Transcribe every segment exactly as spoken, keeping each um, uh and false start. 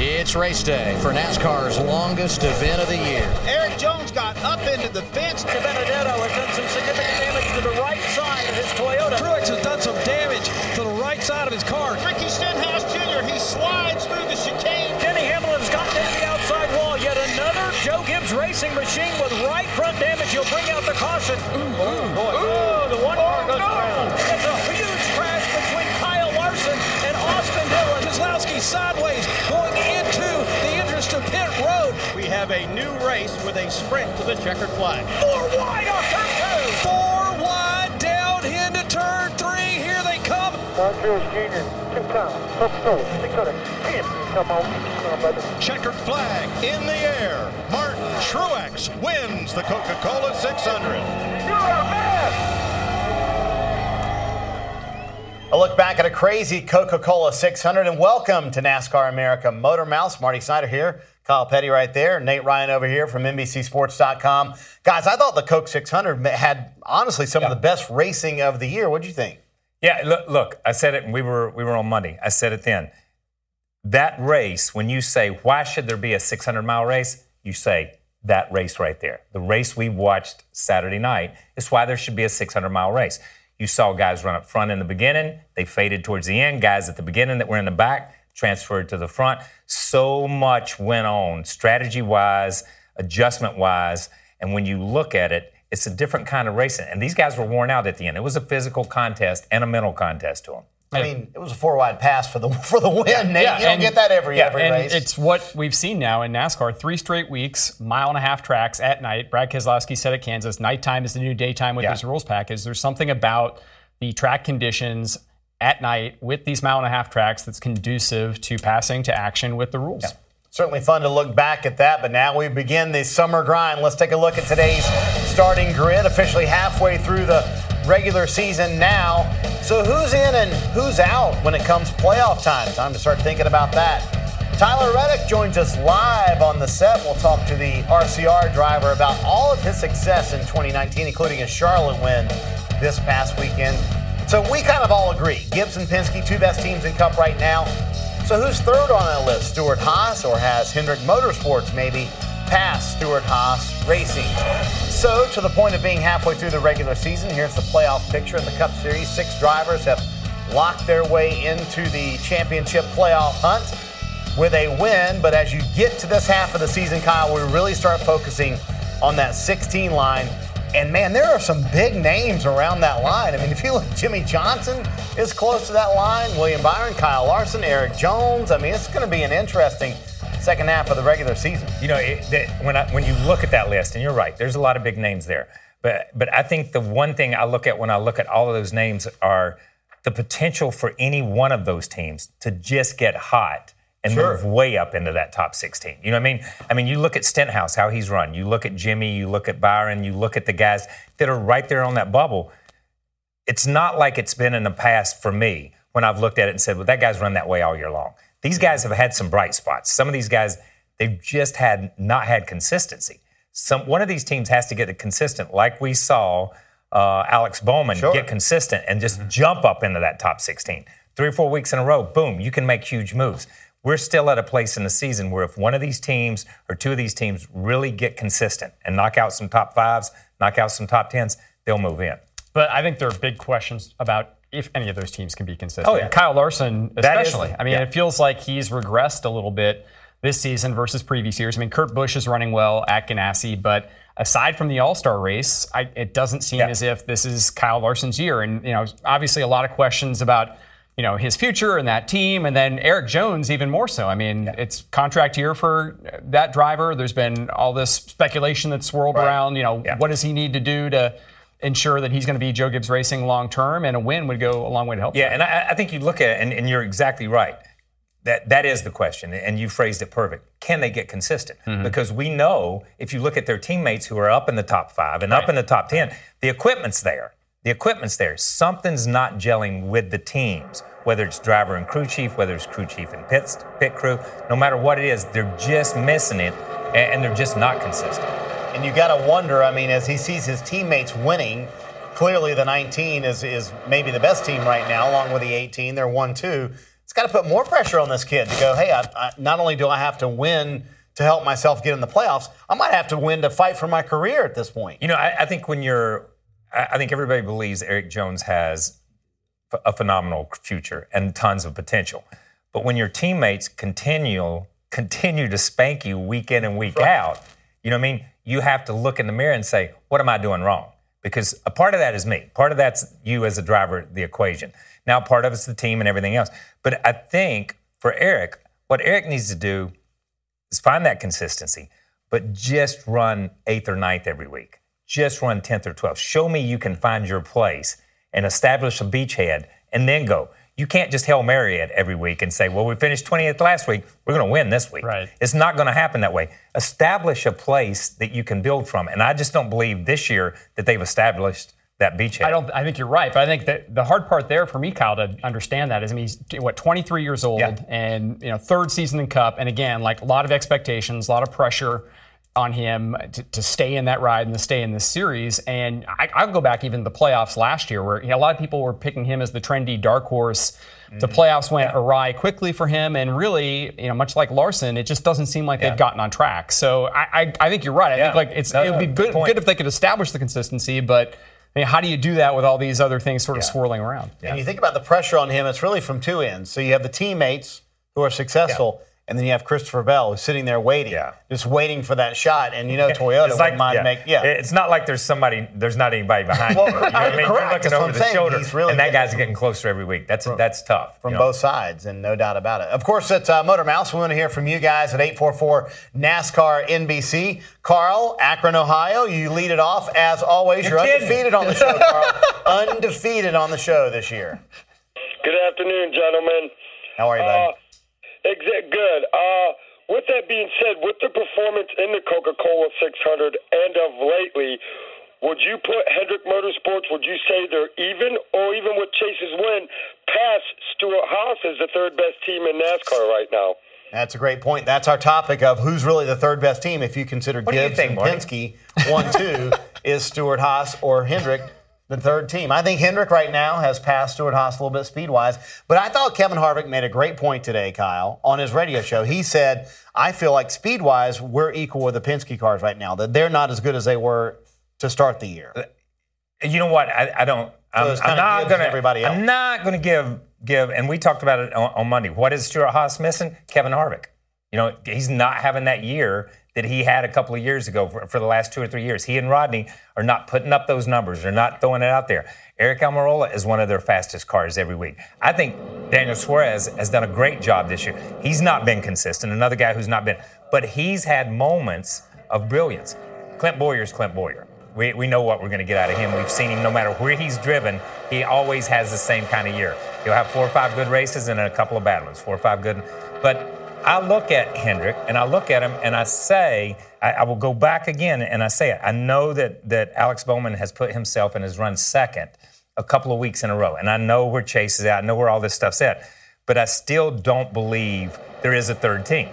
It's race day for NASCAR's longest event of the year. Eric Jones got up into the fence. Benedetto has done some significant damage to the right side of his Toyota. Truex has done some damage to the right side of his car. Ricky Stenhouse Junior, he slides through the chicane. Denny Hamlin's got down the outside wall. Yet another Joe Gibbs racing machine with right front damage. He'll bring out the caution. Ooh, oh, boy. Ooh, the one oh, car goes no. around. It's a huge crash between Kyle Larson and Austin Dillon. Keselowski sideways going into to pit road. We have a new race with a sprint to the checkered flag. Four wide on turn two. Four wide down into turn three. Here they come. Martin Truex Junior, two times. Top score, six hundred. ten. Come on. Come on, baby. Checkered flag in the air. Martin Truex wins the Coca-Cola six hundred. You're a man. A look back at a crazy Coca-Cola six hundred, and welcome to NASCAR America Motor Mouse. Marty Snyder here, Kyle Petty right there, Nate Ryan over here from N B C Sports dot com. Guys, I thought the Coke six hundred had, honestly, some yeah. of the best racing of the year. What'd you think? Yeah, look, look, I said it, and we were we were on Monday. I said it then. That race, when you say, why should there be a six hundred mile race, you say, that race right there. The race we watched Saturday night is why there should be a six hundred mile race. You saw guys run up front in the beginning. They faded towards the end. Guys at the beginning that were in the back transferred to the front. So much went on strategy-wise, adjustment-wise. And when you look at it, it's a different kind of racing. And these guys were worn out at the end. It was a physical contest and a mental contest to them. I mean, it was a four-wide pass for the for the win. Yeah, Nate. Yeah, you don't and, get that every, yeah, every and race. It's what we've seen now in NASCAR. Three straight weeks, mile-and-a-half tracks at night. Brad Keselowski said at Kansas, nighttime is the new daytime with yeah. this rules package. There's something about the track conditions at night with these mile-and-a-half tracks that's conducive to passing to action with the rules. Yeah. Certainly fun to look back at that, but now we begin the summer grind. Let's take a look at today's starting grid, officially halfway through the regular season now. So who's in and who's out when it comes playoff time? Time to start thinking about that. Tyler Reddick joins us live on the set. We'll talk to the R C R driver about all of his success in twenty nineteen, including his Charlotte win this past weekend. So we kind of all agree. Gibbs and Penske, two best teams in Cup right now. So who's third on that list? Stewart-Haas, or has Hendrick Motorsports maybe passed Stewart-Haas Racing? So to the point of being halfway through the regular season, here's the playoff picture in the Cup Series. Six drivers have locked their way into the championship playoff hunt with a win. But as you get to this half of the season, Kyle, we really start focusing on that sixteen line. And, man, there are some big names around that line. I mean, if you look, Jimmy Johnson is close to that line. William Byron, Kyle Larson, Eric Jones. I mean, it's going to be an interesting second half of the regular season. You know, it, it, when I, when you look at that list, and you're right, there's a lot of big names there. But but I think the one thing I look at when I look at all of those names are the potential for any one of those teams to just get hot and sure. move way up into that top sixteen. You know what I mean? I mean, you look at Stenhouse, how he's run. You look at Jimmy, you look at Byron, you look at the guys that are right there on that bubble. It's not like it's been in the past for me when I've looked at it and said, well, that guy's run that way all year long. These guys have had some bright spots. Some of these guys, they've just had not had consistency. Some One of these teams has to get it consistent, like we saw uh, Alex Bowman sure. get consistent and just mm-hmm. jump up into that top sixteen. Three or four weeks in a row, boom, you can make huge moves. We're still at a place in the season where if one of these teams or two of these teams really get consistent and knock out some top fives, knock out some top tens, they'll move in. But I think there are big questions about if any of those teams can be consistent. Oh, yeah. Kyle Larson especially. Is, I mean, yeah. it feels like he's regressed a little bit this season versus previous years. I mean, Kurt Busch is running well at Ganassi, but aside from the All-Star race, I, it doesn't seem yeah. as if this is Kyle Larson's year. And, you know, obviously a lot of questions about, you know, his future and that team, and then Eric Jones even more so. I mean, yeah. it's contract year for that driver. There's been all this speculation that's swirled right. around, you know, yeah. what does he need to do to ensure that he's going to be Joe Gibbs Racing long term, and a win would go a long way to help. Yeah, that. and I, I think you look at it, and, and you're exactly right. That that is the question, and you phrased it perfect. Can they get consistent? Mm-hmm. Because we know, if you look at their teammates who are up in the top five and right. up in the top ten, the equipment's there. The equipment's there. Something's not gelling with the teams, whether it's driver and crew chief, whether it's crew chief and pit, pit crew. No matter what it is, they're just missing it, and they're just not consistent. And you got to wonder, I mean, as he sees his teammates winning, clearly the nineteen is, is maybe the best team right now, along with the eighteen. They're one two. It's got to put more pressure on this kid to go, hey, I, I, not only do I have to win to help myself get in the playoffs, I might have to win to fight for my career at this point. You know, I, I think when you're – I think everybody believes Eric Jones has a phenomenal future and tons of potential. But when your teammates continue, continue to spank you week in and week right. out, you know what I mean, you have to look in the mirror and say, what am I doing wrong? Because a part of that is me. Part of that's you as a driver, the equation. Now part of it's the team and everything else. But I think for Eric, what Eric needs to do is find that consistency, but just run eighth or ninth every week. Just run tenth or twelfth. Show me you can find your place and establish a beachhead and then go. You can't just Hail Mary it every week and say, well, we finished twentieth last week. We're going to win this week. Right. It's not going to happen that way. Establish a place that you can build from. And I just don't believe this year that they've established that beachhead. I don't. I think you're right. But I think that the hard part there for me, Kyle, to understand that is, I mean, he's, what, twenty-three years old yeah. and, you know, third season in Cup. And, again, like a lot of expectations, a lot of pressure on him to, to stay in that ride and to stay in this series. And I, I'll go back even to the playoffs last year where, you know, a lot of people were picking him as the trendy dark horse. Mm-hmm. The playoffs went yeah. awry quickly for him. And really, you know, much like Larson, it just doesn't seem like yeah. they've gotten on track. So I, I, I think you're right. I yeah. think like it's no, it would no, be good, good, good if they could establish the consistency. But I mean, how do you do that with all these other things sort yeah. of swirling around? Yeah. And you think about the pressure on him, it's really from two ends. So you have the teammates who are successful yeah. and then you have Christopher Bell who's sitting there waiting, yeah. just waiting for that shot. And, you know, Toyota like, would mind yeah. make, yeah. It's not like there's somebody, there's not anybody behind well, you. You know what I mean? Correct. You're looking that's over the saying. Shoulder, really and that guy's getting closer every week. That's from, that's tough. From you know? Both sides, and no doubt about it. Of course, it's uh, Motor Mouse. We want to hear from you guys at eight four four NASCAR N B C. Carl, Akron, Ohio, you lead it off. As always, you're, you're undefeated on the show, Carl. Undefeated on the show this year. Good afternoon, gentlemen. How are you, buddy? Uh, Good. Uh, with that being said, with the performance in the Coca-Cola six hundred and of lately, would you put Hendrick Motorsports, would you say they're even, or even with Chase's win, past Stewart-Haas as the third best team in NASCAR right now? That's a great point. That's our topic of who's really the third best team. If you consider what Gibbs you think, and Marty? Penske one two, is Stewart-Haas or Hendrick the third team? I think Hendrick right now has passed Stewart-Haas a little bit speed-wise. But I thought Kevin Harvick made a great point today, Kyle, on his radio show. He said, I feel like speed-wise, we're equal with the Penske cars right now, that they're not as good as they were to start the year. You know what? I, I don't so – I'm, I'm not going to give give – and we talked about it on, on Monday. What is Stewart-Haas missing? Kevin Harvick. You know, he's not having that year – that he had a couple of years ago for, for the last two or three years. He and Rodney are not putting up those numbers. They're not throwing it out there. Eric Almirola is one of their fastest cars every week. I think Daniel Suarez has done a great job this year. He's not been consistent, another guy who's not been. But he's had moments of brilliance. Clint Boyer is Clint Boyer. We, we know what we're going to get out of him. We've seen him no matter where he's driven. He always has the same kind of year. He'll have four or five good races and a couple of bad ones, four or five good. But I look at Hendrick, and I look at him, and I say, I, I will go back again, and I say it. I know that that Alex Bowman has put himself and has run second a couple of weeks in a row, and I know where Chase is at. I know where all this stuff's at. But I still don't believe there is a third team.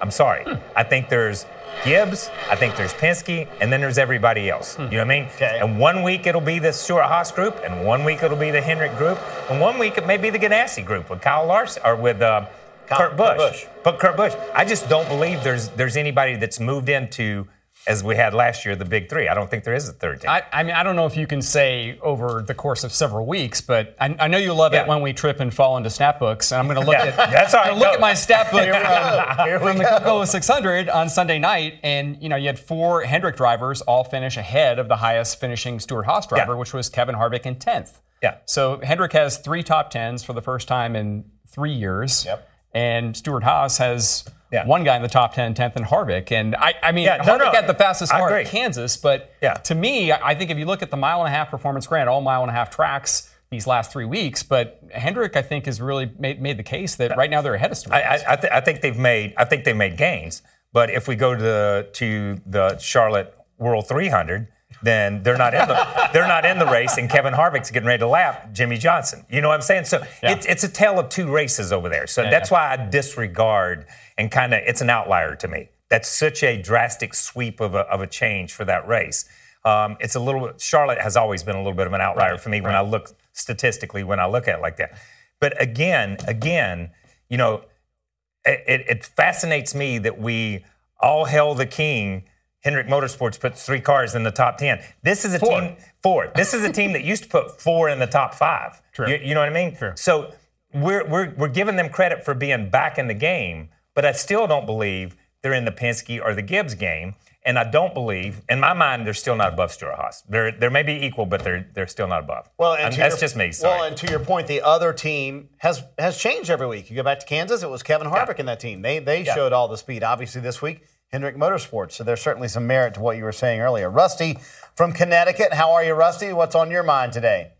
I'm sorry. Hmm. I think there's Gibbs, I think there's Penske, and then there's everybody else. Hmm. You know what I mean? Okay. And one week it'll be the Stewart-Haas group, and one week it'll be the Hendrick group, and one week it may be the Ganassi group with Kyle Larson, or with uh, – Kurt Busch. Kurt Busch. But Kurt Busch, I just don't believe there's there's anybody that's moved into as we had last year, the big three. I don't think there is a third team. I, I mean, I don't know if you can say over the course of several weeks, but I, I know you love yeah. it when we trip and fall into snapbooks. And I'm going to look yeah. at That's all right. look at my stat book from, from the Coca-Cola six hundred on Sunday night, and you know you had four Hendrick drivers all finish ahead of the highest finishing Stewart-Haas driver, yeah. which was Kevin Harvick in tenth. Yeah. So Hendrick has three top tens for the first time in three years, yep. and Stewart-Haas has. Yeah. One guy in the top ten, tenth, and Harvick. And, I, I mean, yeah, no, Harvick no. had the fastest car in Kansas. But yeah. to me, I think if you look at the mile-and-a-half performance, granted, all mile-and-a-half tracks these last three weeks, but Hendrick, I think, has really made, made the case that right now they're ahead of Stewart. I, I, I, th- I think they've made I think they made gains. But if we go to the, to the Charlotte World three hundred, then they're not in the they're not in the race, and Kevin Harvick's getting ready to lap Jimmy Johnson. You know what I'm saying? So yeah. it's it's a tale of two races over there. So yeah, that's yeah. why I disregard and kind of it's an outlier to me. That's such a drastic sweep of a of a change for that race. Um, it's a little Charlotte has always been a little bit of an outlier right, for me right. when I look statistically when I look at it like that. But again, again, you know, it, it, it fascinates me that we all hail the king. Hendrick Motorsports puts three cars in the top ten. This is a four. team four. This is a team that used to put four in the top five. True. You, you know what I mean? True. So we're we're we're giving them credit for being back in the game, but I still don't believe they're in the Penske or the Gibbs game, and I don't believe, in my mind, they're still not above Stewart-Haas. They're they may be equal, but they're they're still not above. Well, and that's your, just me. Sorry. Well, and to your point, the other team has has changed every week. You go back to Kansas, it was Kevin Harvick yeah. in that team. They they yeah. showed all the speed. Obviously, this week. Hendrick Motorsports. So there's certainly some merit to what you were saying earlier. Rusty from Connecticut. How are you, Rusty? What's on your mind today?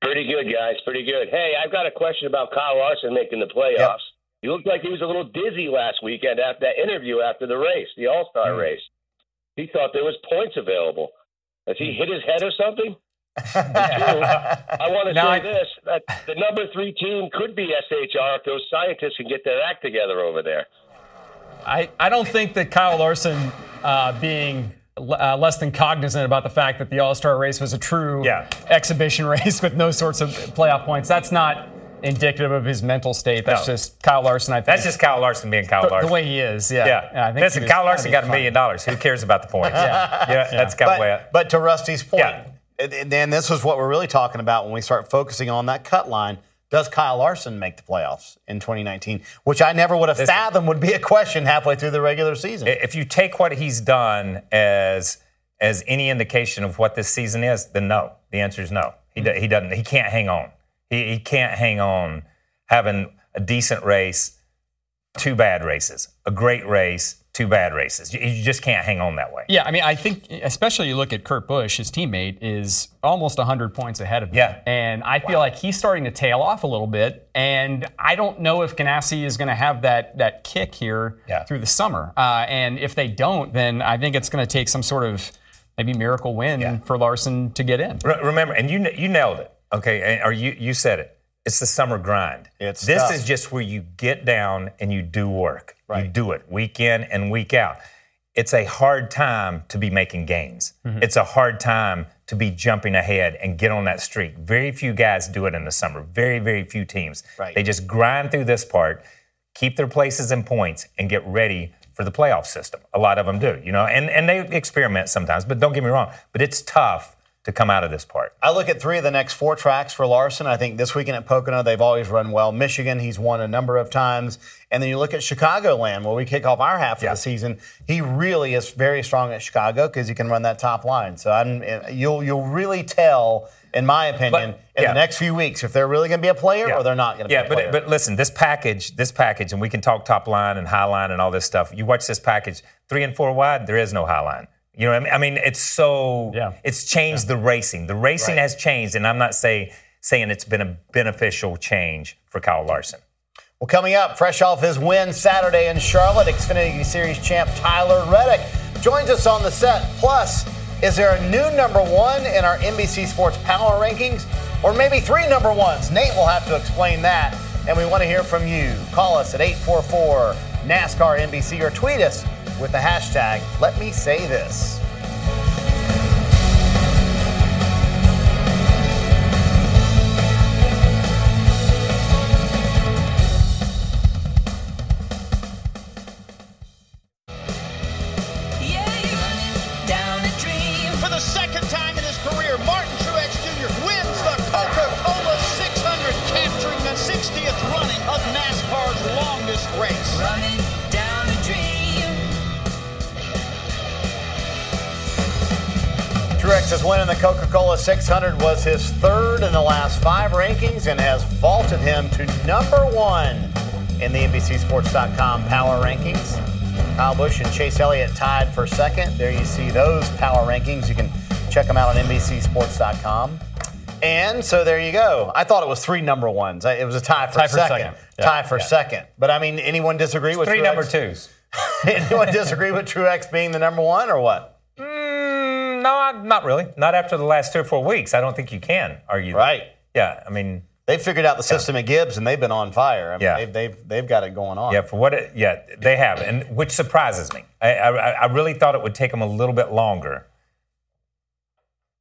Pretty good, guys. Pretty good. Hey, I've got a question about Kyle Larson making the playoffs. Yep. He looked like he was a little dizzy last weekend after that interview after the race, the All-Star mm-hmm. race. He thought there was points available. Has he hit his head or something? I want to now say I... this. That the number three team could be S H R if those scientists can get their act together over there. I, I don't think that Kyle Larson uh, being l- uh, less than cognizant about the fact that the All-Star race was a true yeah. exhibition race with no sorts of playoff points, that's not indicative of his mental state. That's no. just Kyle Larson, I think. That's just Kyle Larson being Kyle the, Larson. The way he is, yeah. yeah. yeah I think Listen, Kyle Larson got a million dollars. Who cares about the points? yeah. yeah, that's got way up. But to Rusty's point, yeah. and, and this is what we're really talking about when we start focusing on that cut line. Does Kyle Larson make the playoffs in twenty nineteen, which I never would have fathomed would be a question halfway through the regular season? If you take what he's done as as any indication of what this season is, then no. The answer is no. He mm-hmm. he doesn't. He can't hang on. He, he can't hang on having a decent race, two bad races, a great race, two bad races. You, you just can't hang on that way. Yeah, I mean, I think especially you look at Kurt Busch, his teammate, is almost one hundred points ahead of him. Yeah. And I wow. feel like he's starting to tail off a little bit. And I don't know if Ganassi is going to have that that kick here yeah. through the summer. Uh, and if they don't, then I think it's going to take some sort of maybe miracle win yeah. for Larson to get in. Re- remember, and you you nailed it, okay, or you, you said it. It's the summer grind. It's this tough. Is just where you get down and you do work. Right. You do it week in and week out. It's a hard time to be making gains. Mm-hmm. It's a hard time to be jumping ahead and get on that streak. Very few guys do it in the summer. Very, very few teams. Right. They just grind through this part, keep their places and points, and get ready for the playoff system. A lot of them do, you know, and, and they experiment sometimes, but don't get me wrong. But it's tough to come out of this part. I look at three of the next four tracks for Larson. I think this weekend at Pocono, they've always run well. Michigan, he's won a number of times. And then you look at Chicagoland, where we kick off our half yeah. of the season. He really is very strong at Chicago because he can run that top line. So I'm, you'll you'll really tell, in my opinion, but, in yeah. the next few weeks if they're really going to be a player yeah. or they're not going to yeah, be a but, player. Yeah, but listen, this package, this package, and we can talk top line and high line and all this stuff. You watch this package, three and four wide, there is no high line. You know what I mean? I mean, it's so yeah. it's changed yeah. the racing. The racing right. has changed, and I'm not say, saying it's been a beneficial change for Kyle Larson. Well, coming up, fresh off his win Saturday in Charlotte, Xfinity Series champ Tyler Reddick joins us on the set. Plus, is there a new number one in our N B C Sports Power Rankings? Or maybe three number ones? Nate will have to explain that, and we want to hear from you. Call us at eight four four N A S C A R N B C or tweet us with the hashtag, let me say this. Yeah, His win in the Coca-Cola six hundred was his third in the last five rankings and has vaulted him to number one in the N B C Sports dot com power rankings. Kyle Busch and Chase Elliott tied for second. There you see those power rankings. You can check them out on N B C Sports dot com. And so there you go. I thought it was three number ones. It was a tie for tie second. For second. Yeah. Tie for yeah. second. But, I mean, anyone disagree it's with three Truex? Number twos. Anyone disagree with Truex being the number one or what? Mm, no, not really. Not after the last two or four weeks. I don't think you can argue right. that. Right. Yeah, I mean. They figured out the system yeah. at Gibbs, and they've been on fire. I mean, yeah. they've, they've, they've got it going on. Yeah, for what it, yeah, they have, and which surprises me. I, I, I really thought it would take them a little bit longer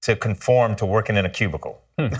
to conform to working in a cubicle. Okay,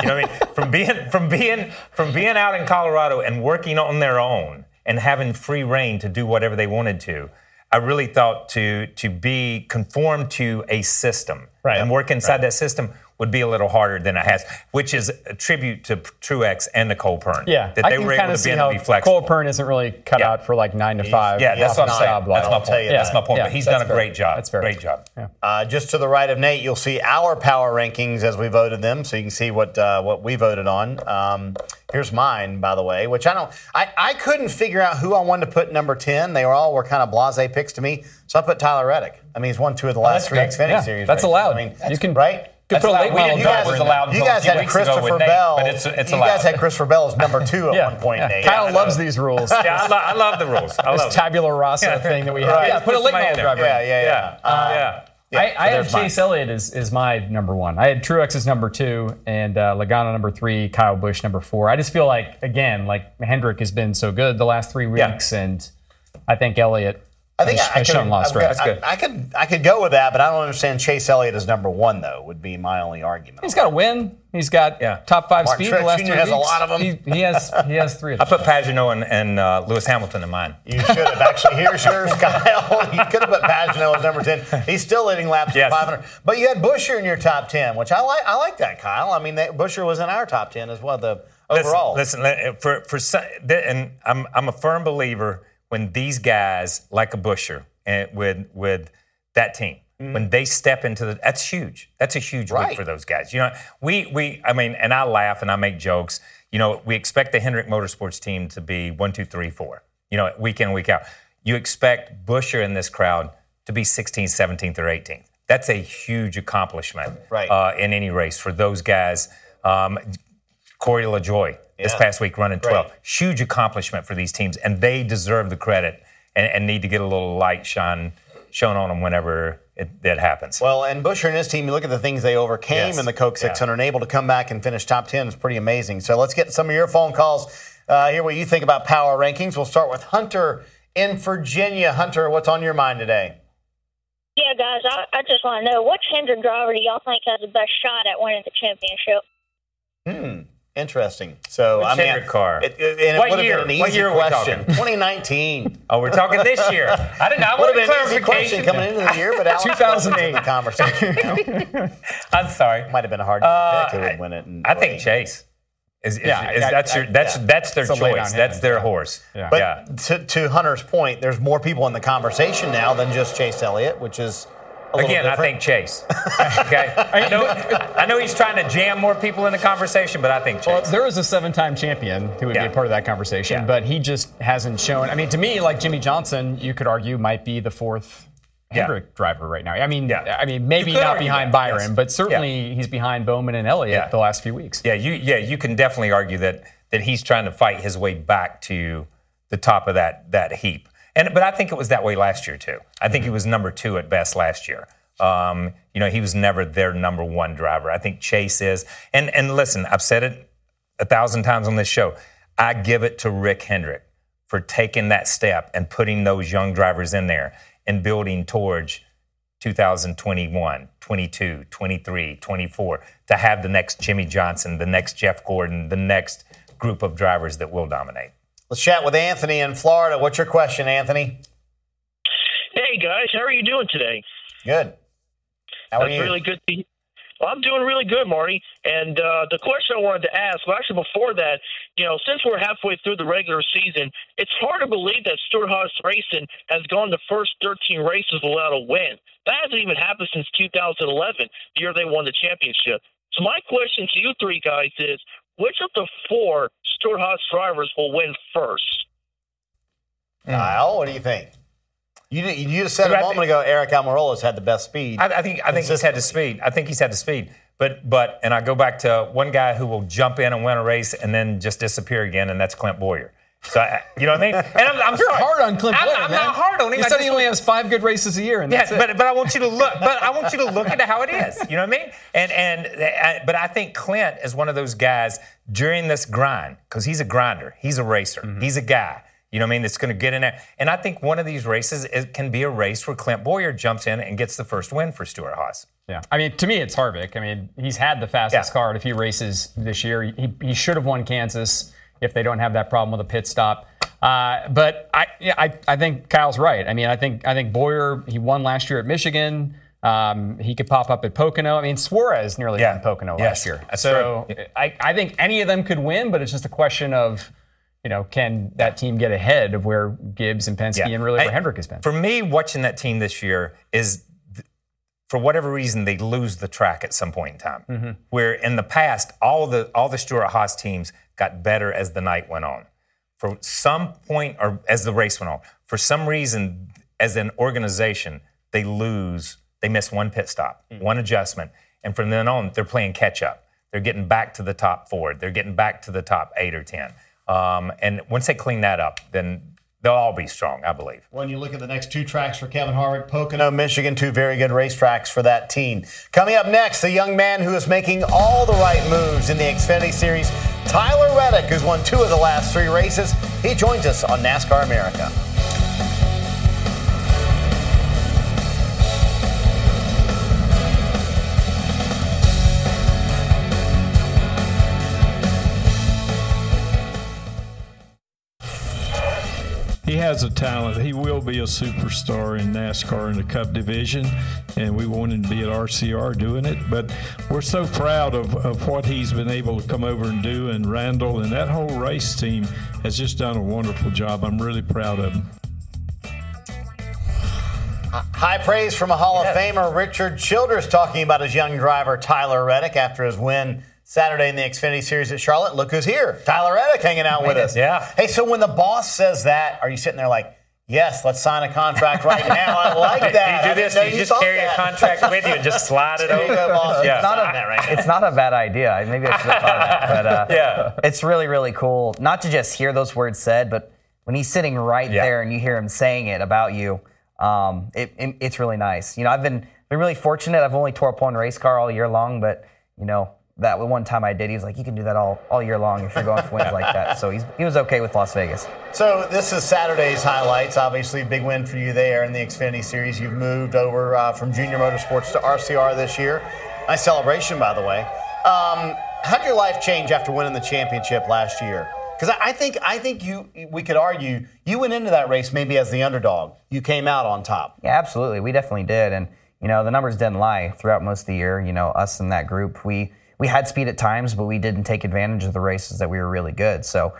you know what I mean? From being from being from being out in Colorado and working on their own and having free reign to do whatever they wanted to, I really thought to to be conformed to a system right. and work inside right. that system would be a little harder than it has, which is a tribute to Truex and Nicole Pern. Yeah, that they were able to be, to be flexible. Nicole Pern isn't really cut yeah. out for like nine to five. Yeah, that's what I'm saying. That's my point. Yeah. That's my point. Yeah. But he's that's done fair. a great job. That's fair. Great job. Yeah. Uh, just to the right of Nate, you'll see our power rankings as we voted them, so you can see what uh, what we voted on. Um, here's mine, by the way, which I don't. I, I couldn't figure out who I wanted to put number ten. They were all were kind of blasé picks to me, so I put Tyler Reddick. I mean, he's won two of the last oh, three Xfinity yeah. Series. That's races. allowed. I mean, you can right. That's allowed. Late we didn't, you guys, allowed you guys had Christopher Bell. Nate, but it's, it's you allowed. guys had Christopher Bell as number two at yeah. one point. Yeah. Kyle yeah, loves these rules. yeah, I, lo- I love the rules. I love this tabula rasa yeah. thing that we have. Right. Yeah, put a lick on the driver. Yeah, yeah, yeah. yeah. Uh, yeah. yeah. I, I so had Chase mine. Elliott as, as my number one. I had Truex as number two, and uh, Logano number three, Kyle Busch number four. I just feel like, again, like Hendrick has been so good the last three weeks, yeah. and I think Elliott. I think I, I, could, lost I, I, I, I could I could go with that, but I don't understand Chase Elliott as number one, though, would be my only argument. He's got a win. He's got yeah. top five Martin speed. Truex the last Junior has weeks. a lot of them. He, he, has, he has three of them. I put Pagenaud and, and uh, Lewis Hamilton in mine. You should have. Actually, here's yours, Kyle. You could have put Pagenaud as number ten. He's still leading laps yes. at five hundred. But you had Buescher in your top ten, which I like I like that, Kyle. I mean, that, Buescher was in our top ten as well, the overall. Listen, listen for, for, and I'm I'm a firm believer when these guys, like a Buescher, and with with that team, mm-hmm. when they step into the, that's huge. That's a huge right. week for those guys. You know, we we, I mean, and I laugh and I make jokes. You know, we expect the Hendrick Motorsports team to be one, two, three, four. You know, week in, week out. You expect Buescher in this crowd to be sixteenth, seventeenth, or eighteenth. That's a huge accomplishment right. uh, in any race for those guys. Um, Corey LaJoie. Yeah. This past week running twelve. Right. Huge accomplishment for these teams, and they deserve the credit and, and need to get a little light shone, shone on them whenever it, it happens. Well, and Buescher and his team, you look at the things they overcame yes. in the Coke six hundred, yeah. able to come back and finish top ten is pretty amazing. So let's get some of your phone calls, uh, hear what you think about power rankings. We'll start with Hunter in Virginia. Hunter, what's on your mind today? Yeah, guys, I, I just want to know, which Hendrick driver do y'all think has the best shot at winning the championship? Hmm. Interesting. So, I mean, Hendrick car. It, it, and what it year? Been an what year question. twenty nineteen. Oh, we're talking this year. I didn't know. I would have been an easy question coming into the year, but Alex two thousand eight the conversation. I'm sorry. Might have been a hard uh, pick who would win it. I think eight. Chase. Is, is, yeah, is, I, that's I, your, that's yeah. that's their choice. That's their yeah. horse. Yeah. But yeah. To, to Hunter's point, there's more people in the conversation now than just Chase Elliott, which is. Again, different. I think Chase. Okay, I know, I know he's trying to jam more people in the conversation, but I think Chase. Well, there is a seven-time champion who would yeah. be a part of that conversation, yeah. but he just hasn't shown. I mean, to me, like Jimmy Johnson, you could argue might be the fourth yeah. Hendrick driver right now. I mean, yeah. I mean, maybe not behind Byron, yes. but certainly yeah. he's behind Bowman and Elliott yeah. the last few weeks. Yeah, you yeah you can definitely argue that that he's trying to fight his way back to the top of that that heap. And, but I think it was that way last year, too. I think he was number two at best last year. Um, you know, he was never their number one driver. I think Chase is. And and listen, I've said it a thousand times on this show. I give it to Rick Hendrick for taking that step and putting those young drivers in there and building towards two thousand twenty-one, twenty-two, twenty-three, twenty-four, to have the next Jimmy Johnson, the next Jeff Gordon, the next group of drivers that will dominate. Let's chat with Anthony in Florida. What's your question, Anthony? Hey, guys. How are you doing today? Good. How are That's you? Really good. Well, I'm doing really good, Marty. And uh, the question I wanted to ask, well, actually before that, you know, since we're halfway through the regular season, it's hard to believe that Stewart-Haas Racing has gone the first thirteen races without a win. That hasn't even happened since two thousand eleven, the year they won the championship. So my question to you three guys is, which of the four Stewart-Haas drivers will win first? Kyle, what do you think? You you just said a moment ago Eric Almirola's had the best speed. I, I think I think he's had the speed. I think he's had the speed. But but and I go back to one guy who will jump in and win a race and then just disappear again, and that's Clint Boyer. So I, you know what I mean? And I'm, I'm You're sorry. hard on Clint I'm, Boyer. I'm man. not hard on him. You I said he only has five good races a year, and yeah, that's it. But but I want you to look. But I want you to look into how it is. You know what I mean? And and but I think Clint is one of those guys during this grind, because he's a grinder. He's a racer. Mm-hmm. He's a guy. You know what I mean? That's going to get in there. And I think one of these races, it can be a race where Clint Boyer jumps in and gets the first win for Stewart-Haas. Yeah. I mean, to me, it's Harvick. I mean, he's had the fastest yeah. car at a few races this year. He, he should have won Kansas if they don't have that problem with a pit stop. Uh, but I, yeah, I I think Kyle's right. I mean, I think I think Boyer, he won last year at Michigan. Um, he could pop up at Pocono. I mean, Suarez nearly yeah. won Pocono yes. last year. That's so true. I, I think any of them could win, but it's just a question of, you know, can that team get ahead of where Gibbs and Penske yeah. and really where I, Hendrick has been? For me, watching that team this year is, th- for whatever reason, they lose the track at some point in time. Mm-hmm. Where in the past, all the all the Stewart-Haas teams got better as the night went on. For some point, or as the race went on, for some reason, as an organization, they lose. They miss one pit stop, mm-hmm. one adjustment, and from then on, they're playing catch up. They're getting back to the top four. They're getting back to the top eight or ten. Um, and once they clean that up, then they'll all be strong, I believe. When you look at the next two tracks for Kevin Harvick, Pocono, Michigan, two very good racetracks for that team. Coming up next, the young man who is making all the right moves in the Xfinity Series, Tyler Reddick, who's won two of the last three races. He joins us on NASCAR America. He has a talent. He will be a superstar in NASCAR in the Cup division, and we want him to be at R C R doing it. But we're so proud of, of what he's been able to come over and do, and Randall and that whole race team has just done a wonderful job. I'm really proud of him. High praise from a Hall yeah. of Famer, Richard Childress, talking about his young driver, Tyler Reddick, after his win Saturday in the Xfinity Series at Charlotte. Look who's here. Tyler Reddick hanging out with us. Yeah. Hey, so when the boss says that, are you sitting there like, yes, let's sign a contract right now? I like that. You do this, you, you just carry that. a contract with you and just slide it over. Boss. Yeah. It's, not a, that right it's not a bad idea. Maybe I should have thought of that. But uh, yeah. it's really, really cool not to just hear those words said, but when he's sitting right yeah. there and you hear him saying it about you, um, it, it, it's really nice. You know, I've been, been really fortunate. I've only tore up one race car all year long, but, you know, that one time I did, he was like, you can do that all, all year long if you're going for wins like that. So he's, he was okay with Las Vegas. So this is Saturday's highlights. Obviously, big win for you there in the Xfinity Series. You've moved over uh, from Junior Motorsports to R C R this year. Nice celebration, by the way. Um, how did your life change after winning the championship last year? Because I, I think I think you we could argue you went into that race maybe as the underdog. You came out on top. Yeah, absolutely. We definitely did. And, you know, the numbers didn't lie throughout most of the year. You know, us and that group, we... We had speed at times, but we didn't take advantage of the races that we were really good. So,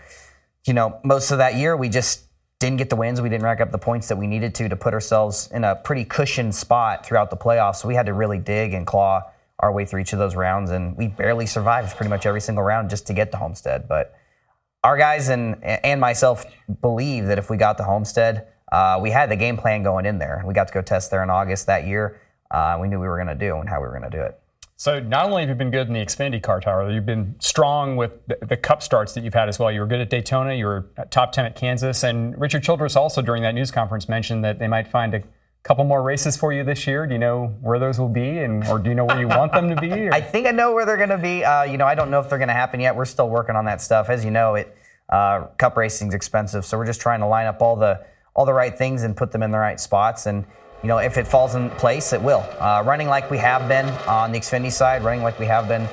you know, most of that year, we just didn't get the wins. We didn't rack up the points that we needed to to put ourselves in a pretty cushioned spot throughout the playoffs. So we had to really dig and claw our way through each of those rounds, and we barely survived pretty much every single round just to get to Homestead. But our guys and and myself believe that if we got to Homestead, uh, we had the game plan going in there. We got to go test there in August that year. Uh, we knew what we were going to do and how we were going to do it. So not only have you been good in the Xfinity car, Tyler, you've been strong with the, the Cup starts that you've had as well. You were good at Daytona. You were top ten at Kansas. And Richard Childress also during that news conference mentioned that they might find a couple more races for you this year. Do you know where those will be, and or do you know where you want them to be? Or? I think I know where they're going to be. Uh, you know, I don't know if they're going to happen yet. We're still working on that stuff. As you know, it uh, Cup racing's expensive, so we're just trying to line up all the all the right things and put them in the right spots. And you know, if it falls in place, it will. Uh, running like we have been on the Xfinity side, running like we have been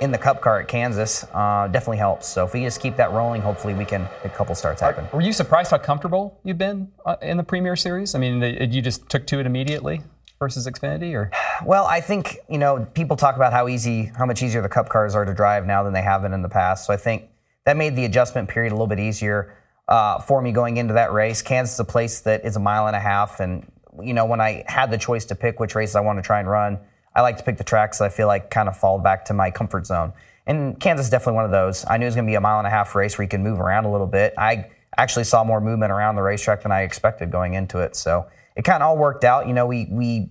in the Cup car at Kansas uh, definitely helps. So if we just keep that rolling, hopefully we can a couple starts happen. Are, were you surprised how comfortable you've been uh, in the Premier Series? I mean, the, you just took to it immediately versus Xfinity? Or Well, I think, you know, people talk about how easy, how much easier the Cup cars are to drive now than they have been in the past. So I think that made the adjustment period a little bit easier uh, for me going into that race. Kansas is a place that is a mile and a half, and you know, when I had the choice to pick which races I want to try and run, I like to pick the tracks that I feel like kind of fall back to my comfort zone. And Kansas is definitely one of those. I knew it was going to be a mile and a half race where you can move around a little bit. I actually saw more movement around the racetrack than I expected going into it. So it kind of all worked out. You know, we we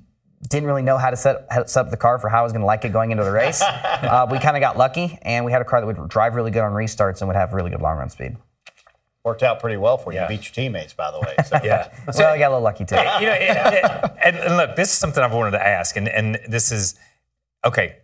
didn't really know how to set, how to set up the car for how I was going to like it going into the race. uh, we kind of got lucky, and we had a car that would drive really good on restarts and would have really good long run speed. Worked out pretty well for you. Yeah. You beat your teammates, by the way. So. yeah. So I got a little lucky, too. You know, it, it, and, and look, this is something I've wanted to ask, and, and this is, okay,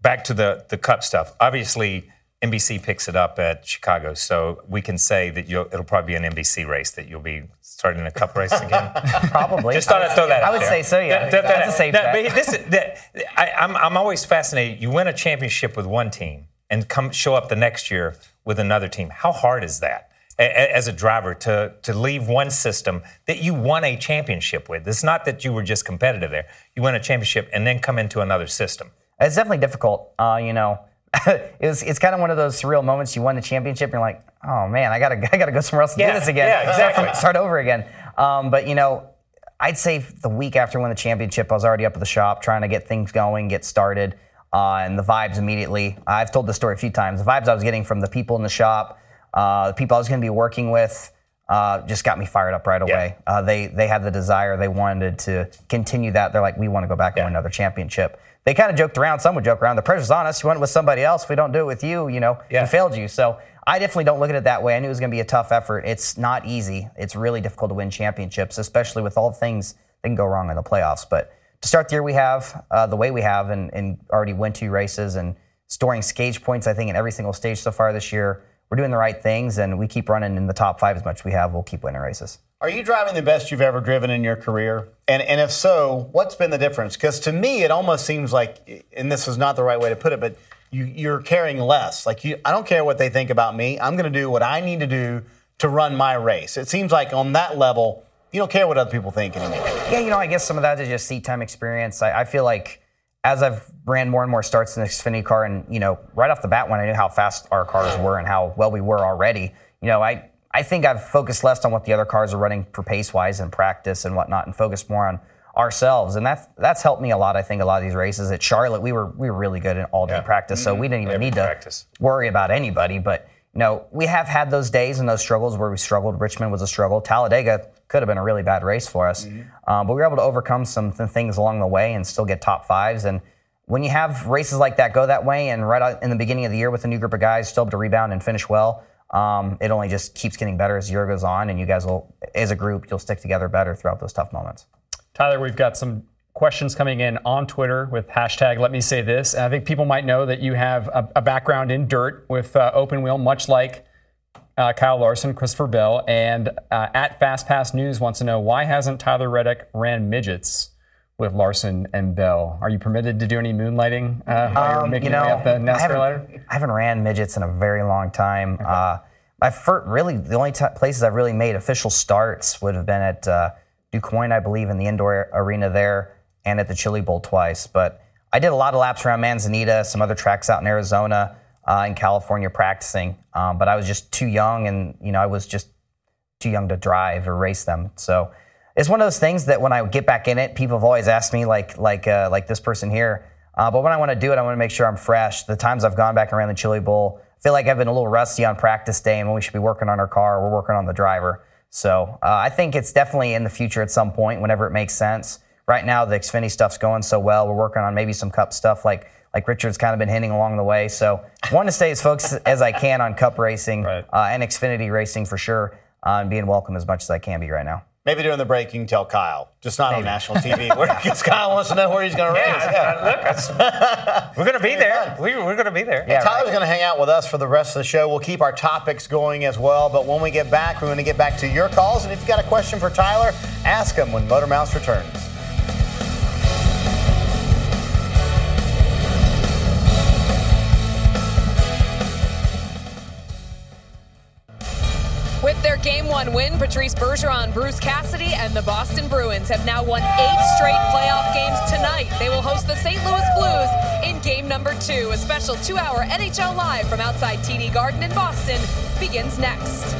back to the, the Cup stuff. Obviously, N B C picks it up at Chicago, so we can say that you'll, it'll probably be an N B C race that you'll be starting a Cup race again. Probably. Just thought I'd throw that out there. I would say so, yeah. That, that, That's that, a safe that, bet. But this is, that, I, I'm, I'm always fascinated. You win a championship with one team and come show up the next year with another team. How hard is that? As a driver, to to leave one system that you won a championship with. It's not that you were just competitive there. You won a championship and then come into another system. It's definitely difficult. Uh, you know, it was, it's kind of one of those surreal moments. You won the championship, and you're like, oh, man, I got to I gotta go somewhere else and yeah, do this again. Yeah, exactly. Start, from, start over again. Um, but, you know, I'd say the week after I won the championship, I was already up at the shop trying to get things going, get started, uh, and the vibes immediately. I've told this story a few times. The vibes I was getting from the people in the shop, Uh, the people I was going to be working with uh, just got me fired up right away. Yeah. Uh, they they had the desire. They wanted to continue that. They're like, we want to go back yeah. and win another championship. They kind of joked around. Some would joke around. The pressure's on us. You went with somebody else. If we don't do it with you, you know, yeah. we failed you. So I definitely don't look at it that way. I knew it was going to be a tough effort. It's not easy. It's really difficult to win championships, especially with all the things that can go wrong in the playoffs. But to start the year we have, uh, the way we have, and, and already win two races and storing stage points, I think, in every single stage so far this year, we're doing the right things, and we keep running in the top five as much as we have. We'll keep winning races. Are you driving the best you've ever driven in your career? And and if so, what's been the difference? Because to me, it almost seems like, and this is not the right way to put it, but you, you're caring less. Like, you, I don't care what they think about me. I'm going to do what I need to do to run my race. It seems like on that level, you don't care what other people think anymore. Yeah, you know, I guess some of that is just seat time experience. I, I feel like as I've ran more and more starts in the Xfinity car, and, you know, right off the bat when I knew how fast our cars were and how well we were already, you know, I, I think I've focused less on what the other cars are running for pace-wise and practice and whatnot, and focused more on ourselves. And that's, that's helped me a lot, I think, a lot of these races. At Charlotte, we were we were really good in all-day yeah. practice, so we didn't even Every need practice. to worry about anybody. But, you know, we have had those days and those struggles where we struggled. Richmond was a struggle. Talladega could have been a really bad race for us. Mm-hmm. Um, but we were able to overcome some th- things along the way and still get top fives. And when you have races like that go that way, and right out in the beginning of the year with a new group of guys, still able to rebound and finish well, um, it only just keeps getting better as the year goes on. And you guys will, as a group, you'll stick together better throughout those tough moments. Tyler, we've got some questions coming in on Twitter with hashtag let me say this. And I think people might know that you have a, a background in dirt with uh, open wheel, much like Uh, Kyle Larson, Christopher Bell, and uh, at Fast Pass News wants to know, why hasn't Tyler Reddick ran midgets with Larson and Bell? Are you permitted to do any moonlighting uh, while um, you're making you know, your way up the NASCAR ladder? I haven't ran midgets in a very long time. Okay. Uh, my first, really, the only t- places I've really made official starts would have been at uh, DuQuoin, I believe, in the indoor arena there, and at the Chili Bowl twice. But I did a lot of laps around Manzanita, some other tracks out in Arizona. Uh, in California practicing, um, but I was just too young, and you know I was just too young to drive or race them. So it's one of those things that when I get back in it, people have always asked me, like like uh, like this person here. Uh, but when I want to do it, I want to make sure I'm fresh. The times I've gone back and ran the Chili Bowl, I feel like I've been a little rusty on practice day, and when we should be working on our car, we're working on the driver. So uh, I think it's definitely in the future at some point, whenever it makes sense. Right now, the Xfinity stuff's going so well. We're working on maybe some Cup stuff, like. Like Richard's kind of been hinting along the way. So I want to stay as focused as I can on Cup racing right. uh, and Xfinity racing for sure, uh, and being welcome as much as I can be right now. Maybe during the break you can tell Kyle, just not Maybe. on national T V, because Kyle wants to know where he's going to yeah, race. Yeah, look, we're going to be there. We, we're going to be there. Yeah, Tyler's right. going to hang out with us for the rest of the show. We'll keep our topics going as well, but when we get back, we're going to get back to your calls. And if you've got a question for Tyler, ask him when Motor Mouse returns. With their Game one win, Patrice Bergeron, Bruce Cassidy, and the Boston Bruins have now won eight straight playoff games tonight. They will host the Saint Louis Blues in game number two. A special two-hour N H L Live from outside T D Garden in Boston begins next.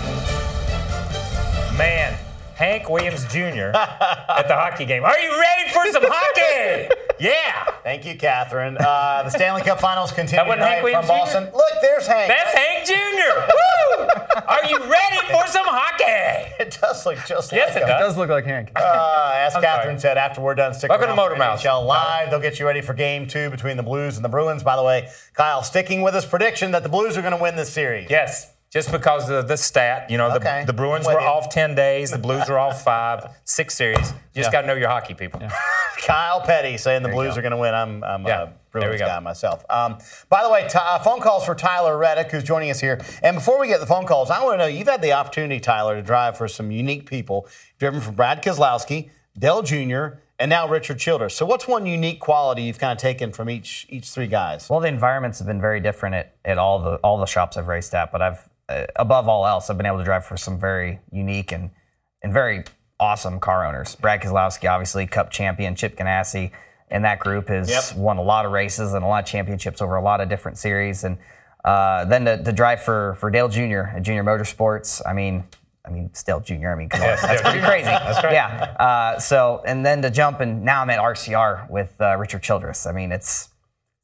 Man, Hank Williams Junior at the hockey game. Are you ready for some hockey? Yeah. Thank you, Catherine. Uh, the Stanley Cup Finals continue tonight from Boston. Junior? Look, there's Hank. That's Hank Junior Woo! Are you ready for some hockey? It does look just yes, like Yes, it him. does. It does look like Hank. Uh, as I'm Catherine sorry. said, after we're done, stick Welcome around to Motor Mouth. N H L Live. They'll get you ready for Game two between the Blues and the Bruins. By the way, Kyle, sticking with his prediction that the Blues are going to win this series. Yes. Just because of the stat, you know, okay. the, the Bruins were off ten days, the Blues were off five, six series. You just yeah. got to know your hockey people. Yeah. Kyle Petty saying the there Blues go. are going to win. I'm, I'm yeah. a Bruins guy myself. Um, by the way, t- uh, phone calls for Tyler Reddick, who's joining us here. And before we get the phone calls, I want to know, you've had the opportunity, Tyler, to drive for some unique people, driven for Brad Keselowski, Dale Junior, and now Richard Childress. So what's one unique quality you've kind of taken from each each three guys? Well, the environments have been very different at, at all the all the shops I've raced at, but I've above all else, I've been able to drive for some very unique and and very awesome car owners. Brad Keselowski, obviously, Cup champion, Chip Ganassi, and that group has yep. won a lot of races and a lot of championships over a lot of different series. And uh, then to, to drive for for Dale Junior at Junior Motorsports, I mean, I mean, Dale Junior, I mean, come on, that's pretty crazy. That's right. Yeah. Uh, so, and then to jump, and now I'm at R C R with uh, Richard Childress. I mean, it's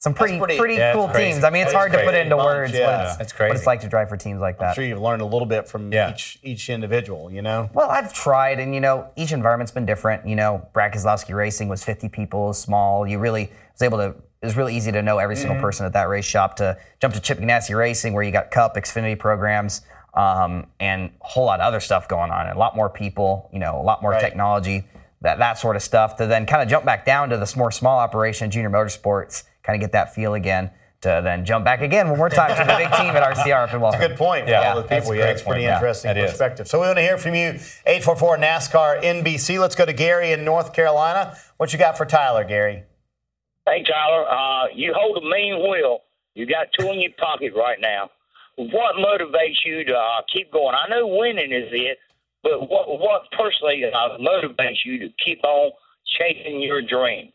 Some pretty pretty, pretty yeah, cool teams. I mean, it's that hard to put into Bunch, words yeah. what, it's, that's crazy. what it's like to drive for teams like that. I'm sure you've learned a little bit from yeah. each each individual, you know? Well, I've tried, and, you know, each environment's been different. You know, Brad Keselowski Racing was fifty people, small. You really was able to, it was really easy to know every mm-hmm. single person at that race shop. To jump to Chip Ganassi Racing, where you got Cup, Xfinity programs, um, and a whole lot of other stuff going on. And a lot more people, you know, a lot more right. technology, that that sort of stuff. To then kind of jump back down to this more small operation, Junior Motorsports, kind of get that feel again, to then jump back again one more time to the big team at R C R up in Welcome. That's a good point. Yeah, yeah. All the people. Yeah, it's pretty point. interesting yeah, perspective. Is. So we want to hear from you. eight four four NASCAR N B C. Let's go to Gary in North Carolina. What you got for Tyler, Gary? Hey, Tyler. Uh, you hold a mean wheel. You got two in your pocket right now. What motivates you to uh, keep going? I know winning is it, but what what personally uh, motivates you to keep on chasing your dream?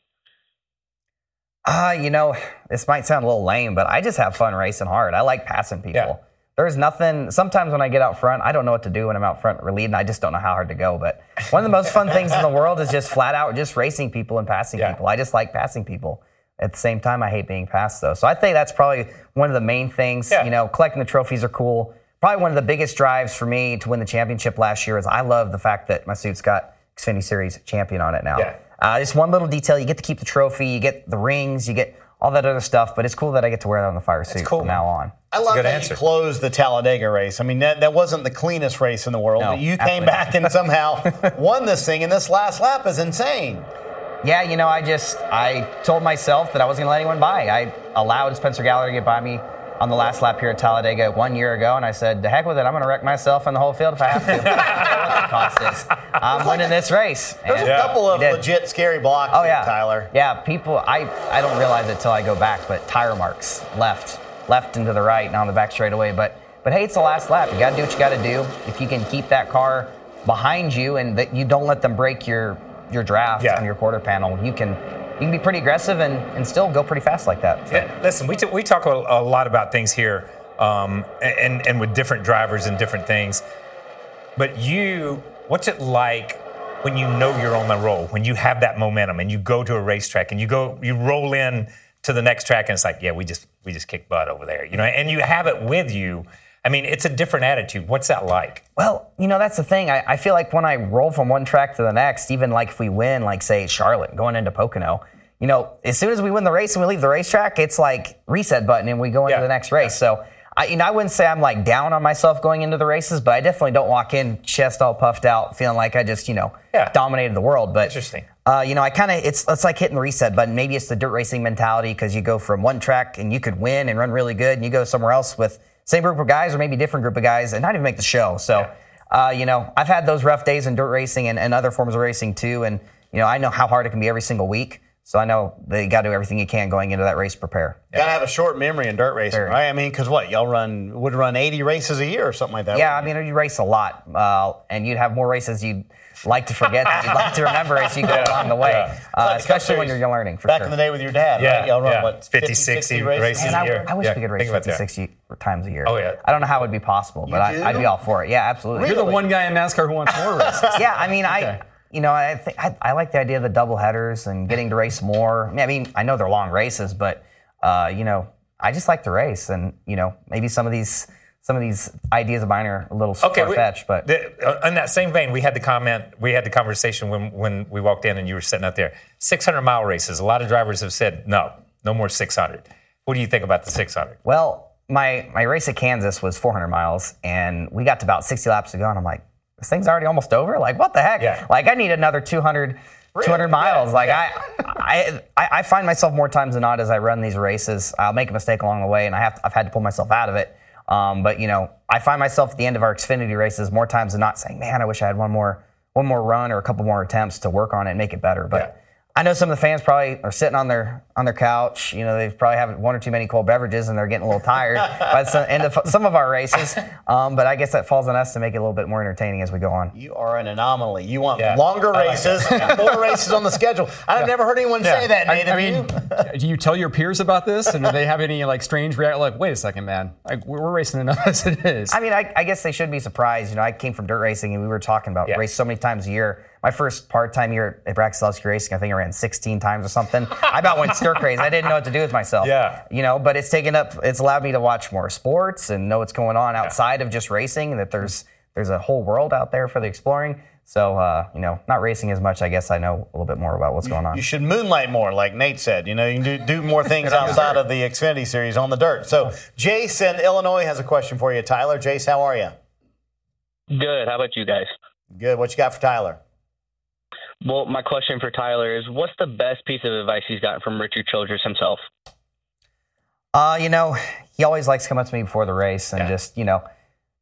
Uh, you know, this might sound a little lame, but I just have fun racing hard. I like passing people. Yeah. There's nothing, sometimes when I get out front, I don't know what to do when I'm out front leading. I just don't know how hard to go. But one of the most fun things in the world is just flat out just racing people and passing yeah. people. I just like passing people. At the same time, I hate being passed, though. So I think that's probably one of the main things. Yeah. You know, collecting the trophies are cool. Probably one of the biggest drives for me to win the championship last year is I love the fact that my suit's got Xfinity Series champion on it now. Yeah. Uh, just one little detail, you get to keep the trophy, you get the rings, you get all that other stuff, but it's cool that I get to wear that on the fire suit cool. from now on. I love that answer. You closed the Talladega race. I mean, that, that wasn't the cleanest race in the world, no, but you came back not. and somehow won this thing, and this last lap is insane. Yeah, you know, I just, I told myself that I wasn't going to let anyone by. I allowed Spencer Gallagher to get by me on the last lap here at Talladega one year ago, and I said, to heck with it, I'm going to wreck myself and the whole field if I have to. I don't know what the cost is. I'm winning this race. There's and a couple of legit scary blocks oh, yeah. Tyler. Yeah, people, I, I don't realize it till I go back, but tire marks left, left and to the right and on the back straightaway. But, but hey, it's the last lap. You got to do what you got to do. If you can keep that car behind you and that you don't let them break your, your draft yeah. on your quarter panel, you can... You can be pretty aggressive and, and still go pretty fast like that. So. Yeah, listen, we t- we talk a, a lot about things here um, and, and with different drivers and different things. But you, what's it like when you know you're on the roll, when you have that momentum and you go to a racetrack and you go, you roll in to the next track and it's like, yeah, we just we just kicked butt over there, you know, and you have it with you. I mean, it's a different attitude. What's that like? Well, you know, that's the thing. I, I feel like when I roll from one track to the next, even like if we win, like say Charlotte going into Pocono, you know, as soon as we win the race and we leave the racetrack, it's like reset button and we go into yeah. the next race. Yeah. So, I, you know, I wouldn't say I'm like down on myself going into the races, but I definitely don't walk in chest all puffed out feeling like I just, you know, yeah. dominated the world. But interesting. Uh, you know, I kind of, it's it's like hitting the reset button. Maybe it's the dirt racing mentality because you go from one track and you could win and run really good and you go somewhere else with same group of guys or maybe different group of guys and not even make the show. So, yeah. uh, you know, I've had those rough days in dirt racing and, and other forms of racing too. And, you know, I know how hard it can be every single week. So I know they got to do everything you can going into that race to prepare. Yeah. Got to have a short memory in dirt racing, Very. right? I mean, because what, y'all run would run eighty races a year or something like that? Yeah, I mean, you race a lot, uh, and you'd have more races you'd like to forget that you'd like to remember as you go yeah. along the way, yeah. uh, like especially when you're learning, for Back sure. in the day with your dad, yeah. right? Y'all run, yeah. what, fifty, sixty races and a year? I, I wish yeah. we could race fifty, sixty times a year. Oh, yeah. I don't know how it would be possible, but I, I'd be all for it. Yeah, absolutely. Really? You're the one guy in NASCAR who wants more races. yeah, I mean, okay. I... You know, I, th- I I like the idea of the double headers and getting to race more. I mean, I, mean, I know they're long races, but uh, you know, I just like to race, and you know, maybe some of these some of these ideas of mine are a little okay, far fetched. But the, in that same vein, we had the comment, we had the conversation when when we walked in, and you were sitting out there. six hundred mile races. A lot of drivers have said no, no more six hundred. What do you think about the six hundred? Well, my my race at Kansas was four hundred miles, and we got to about sixty laps to go, and I'm like, this thing's already almost over? Like, what the heck? Yeah. Like, I need another two hundred, two hundred miles. Yeah. Like, yeah. I, I I find myself more times than not as I run these races. I'll make a mistake along the way, and I have to, I've had to pull myself out of it. Um, but, you know, I find myself at the end of our Xfinity races more times than not saying, man, I wish I had one more one more run or a couple more attempts to work on it and make it better. But yeah. I know some of the fans probably are sitting on their on their couch. You know, they probably have one or two many cold beverages, and they're getting a little tired by the end of some of our races. Um, but I guess that falls on us to make it a little bit more entertaining as we go on. You are an anomaly. You want yeah. longer races, like more races on the schedule. I've yeah. never heard anyone yeah. say that, Nate. I, I mean, you? do you tell your peers about this, and do they have any like strange reaction? Like, wait a second, man, like we're, we're racing enough as it is. I mean, I, I guess they should be surprised. You know, I came from dirt racing, and we were talking about yeah. race so many times a year. My first part-time year at Brackeslowski Racing, I think I ran sixteen times or something. I about went stir-crazy. I didn't know what to do with myself. Yeah. You know, but it's taken up, it's allowed me to watch more sports and know what's going on outside yeah. of just racing, that there's there's a whole world out there for the exploring. So, uh, you know, not racing as much, I guess I know a little bit more about what's going on. You should moonlight more, like Nate said. You know, you can do, do more things outside of the Xfinity Series on the dirt. So, Jace in Illinois has a question for you, Tyler. Jace, how are you? Good. How about you guys? Good. What you got for Tyler? Well, my question for Tyler is, what's the best piece of advice he's gotten from Richard Childress himself? Uh, you know, he always likes to come up to me before the race and yeah. just, you know,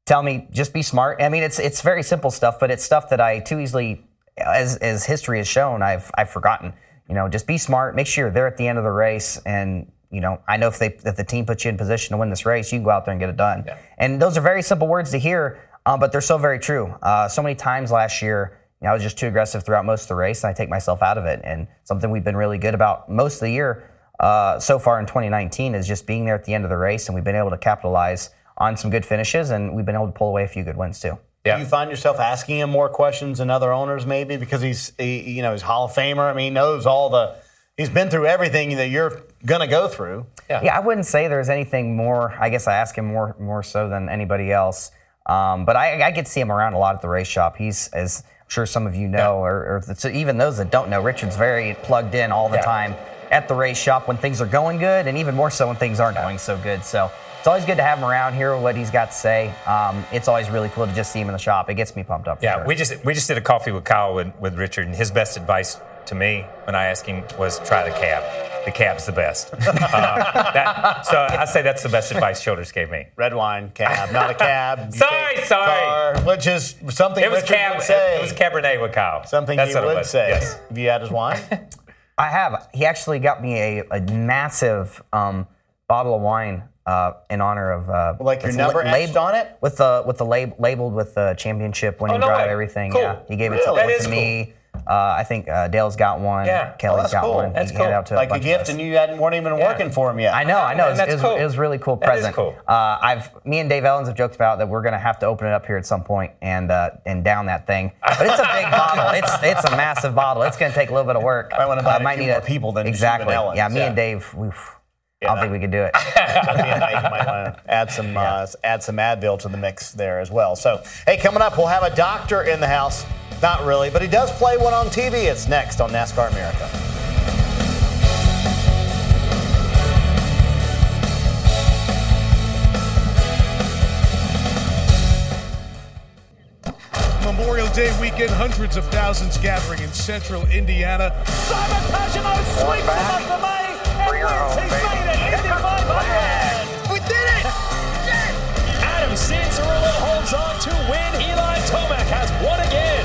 tell me, just be smart. I mean, it's it's very simple stuff, but it's stuff that I too easily, as as history has shown, I've I've forgotten. You know, just be smart. Make sure you're there at the end of the race. And, you know, I know if they if the team puts you in position to win this race, you can go out there and get it done. Yeah. And those are very simple words to hear, uh, but they're so very true. Uh, so many times last year, you know, I was just too aggressive throughout most of the race, and I take myself out of it. And something we've been really good about most of the year uh, so far in twenty nineteen is just being there at the end of the race, and we've been able to capitalize on some good finishes, and we've been able to pull away a few good wins too. Yeah. Do you find yourself asking him more questions than other owners maybe because he's, he, you know, he's Hall of Famer? I mean, he knows all the – he's been through everything that you're going to go through. Yeah. yeah, I wouldn't say there's anything more – I guess I ask him more more so than anybody else. Um, but I, I get to see him around a lot at the race shop. He's as – sure some of you know, yeah. or, or the, so even those that don't know, Richard's very plugged in all the yeah. time at the race shop when things are going good, and even more so when things aren't yeah. going so good. So it's always good to have him around, hear what he's got to say. Um, it's always really cool to just see him in the shop. It gets me pumped up. Yeah, sure. we just we just did a coffee with Kyle with, with Richard, and his best advice to me when I asked him was try the cab. The cab's the best. Uh, that, so I say that's the best advice Childress gave me. Red wine, cab, not a cab. sorry, sorry. Car, which is something it was Richard cab, would say. It, it was Cabernet with Kyle. Something that's he would was, say. Yes. Have you had his wine? I have. He actually got me a, a massive um, bottle of wine uh, in honor of... Uh, like your number la- etched on it? With the, with the lab- labeled with the championship winning oh, no, drive, like, everything. Cool. Yeah, he gave it really? to, to cool. me. Uh, I think uh, Dale's got one. Yeah. Kelly's oh, got cool. one. That's he cool. Out to like a, a gift, and you hadn't, weren't even yeah. working for him yet. I know, I know. It was, it was, cool. it was really cool present. That is cool. Uh, I've, me and Dave Ellens have joked about that we're going to have to open it up here at some point and uh, and down that thing. But it's a big bottle. It's it's a massive bottle. It's going to take a little bit of work. I want to buy uh, a might few need more a, people than exactly. Ellens. Yeah, me yeah. and Dave. Oof, yeah, I don't think we could do it. add some yeah. uh, add some Advil to the mix there as well. So hey, coming up, we'll have a doctor in the house. Not really, but he does play one on T V. It's next on NASCAR America. Memorial Day weekend, hundreds of thousands gathering in central Indiana. Simon Pagenaud sweeps him up the main and wins his main at Indy five hundred. We did it! Yeah. Adam Santarello holds on to win. Eli Tomac has won again.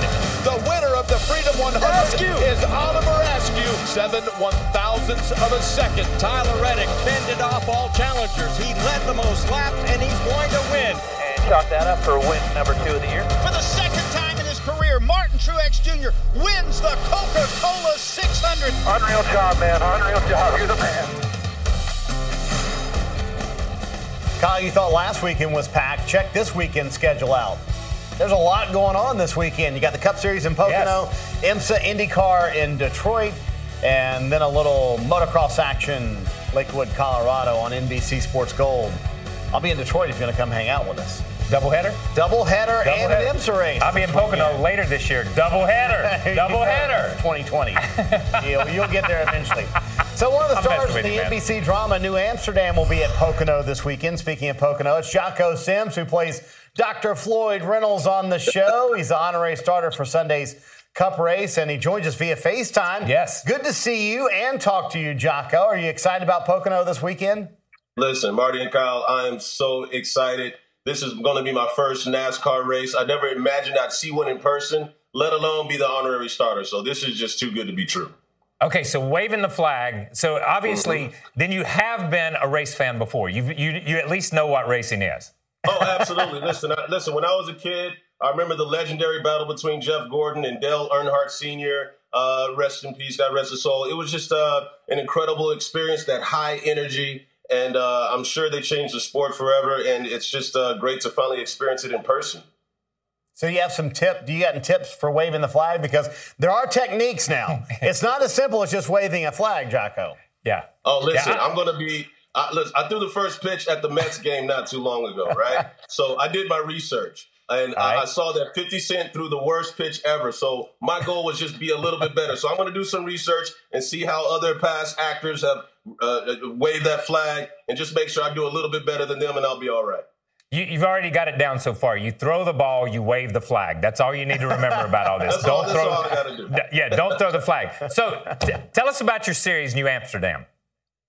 The winner of the Freedom one hundred is Oliver Askew, seven one-thousandths of a second. Tyler Reddick fended off all challengers. He led the most laps, and he's going to win. And chalk that up for win number two of the year. For the second time in his career, Martin Truex Junior wins the Coca-Cola six hundred. Unreal job, man. Unreal job. You're the man. Kyle, you thought last weekend was packed. Check this weekend's schedule out. There's a lot going on this weekend. You got the Cup Series in Pocono, yes. IMSA IndyCar in Detroit, and then a little motocross action, Lakewood, Colorado on N B C Sports Gold. I'll be in Detroit if you're going to come hang out with us. Doubleheader? Doubleheader Double and header. An IMSA race. I'll be in Pocono weekend. Later this year. Doubleheader. Doubleheader. twenty twenty. you'll, you'll get there eventually. So one of the stars of the N B C drama New Amsterdam will be at Pocono this weekend. Speaking of Pocono, it's Jocko Sims, who plays Doctor Floyd Reynolds on the show. He's the honorary starter for Sunday's Cup race, and he joins us via FaceTime. Yes. Good to see you and talk to you, Jocko. Are you excited about Pocono this weekend? Listen, Marty and Kyle, I am so excited. This is going to be my first NASCAR race. I never imagined I'd see one in person, let alone be the honorary starter. So this is just too good to be true. Okay, so waving the flag. So obviously, mm-hmm. then you have been a race fan before. You you you at least know what racing is. Oh, absolutely. listen, I, listen. When I was a kid, I remember the legendary battle between Jeff Gordon and Dale Earnhardt Senior Uh, rest in peace, God rest his soul. It was just uh, an incredible experience. That high energy, and uh, I'm sure they changed the sport forever. And it's just uh, great to finally experience it in person. So you have some tip? Do you got any tips for waving the flag? Because there are techniques now. It's not as simple as just waving a flag, Jocko. Yeah. Oh, listen, yeah. I'm going to be I, – listen, I threw the first pitch at the Mets game not too long ago, right? So I did my research, and right. I, I saw that fifty Cent threw the worst pitch ever. So my goal was just be a little bit better. So I'm going to do some research and see how other past actors have uh, waved that flag and just make sure I do a little bit better than them, and I'll be all right. You, you've already got it down so far. You throw the ball, you wave the flag. That's all you need to remember about all this. That's don't all, that's throw. All I gotta do. Yeah, don't throw the flag. So, t- tell us about your series, New Amsterdam.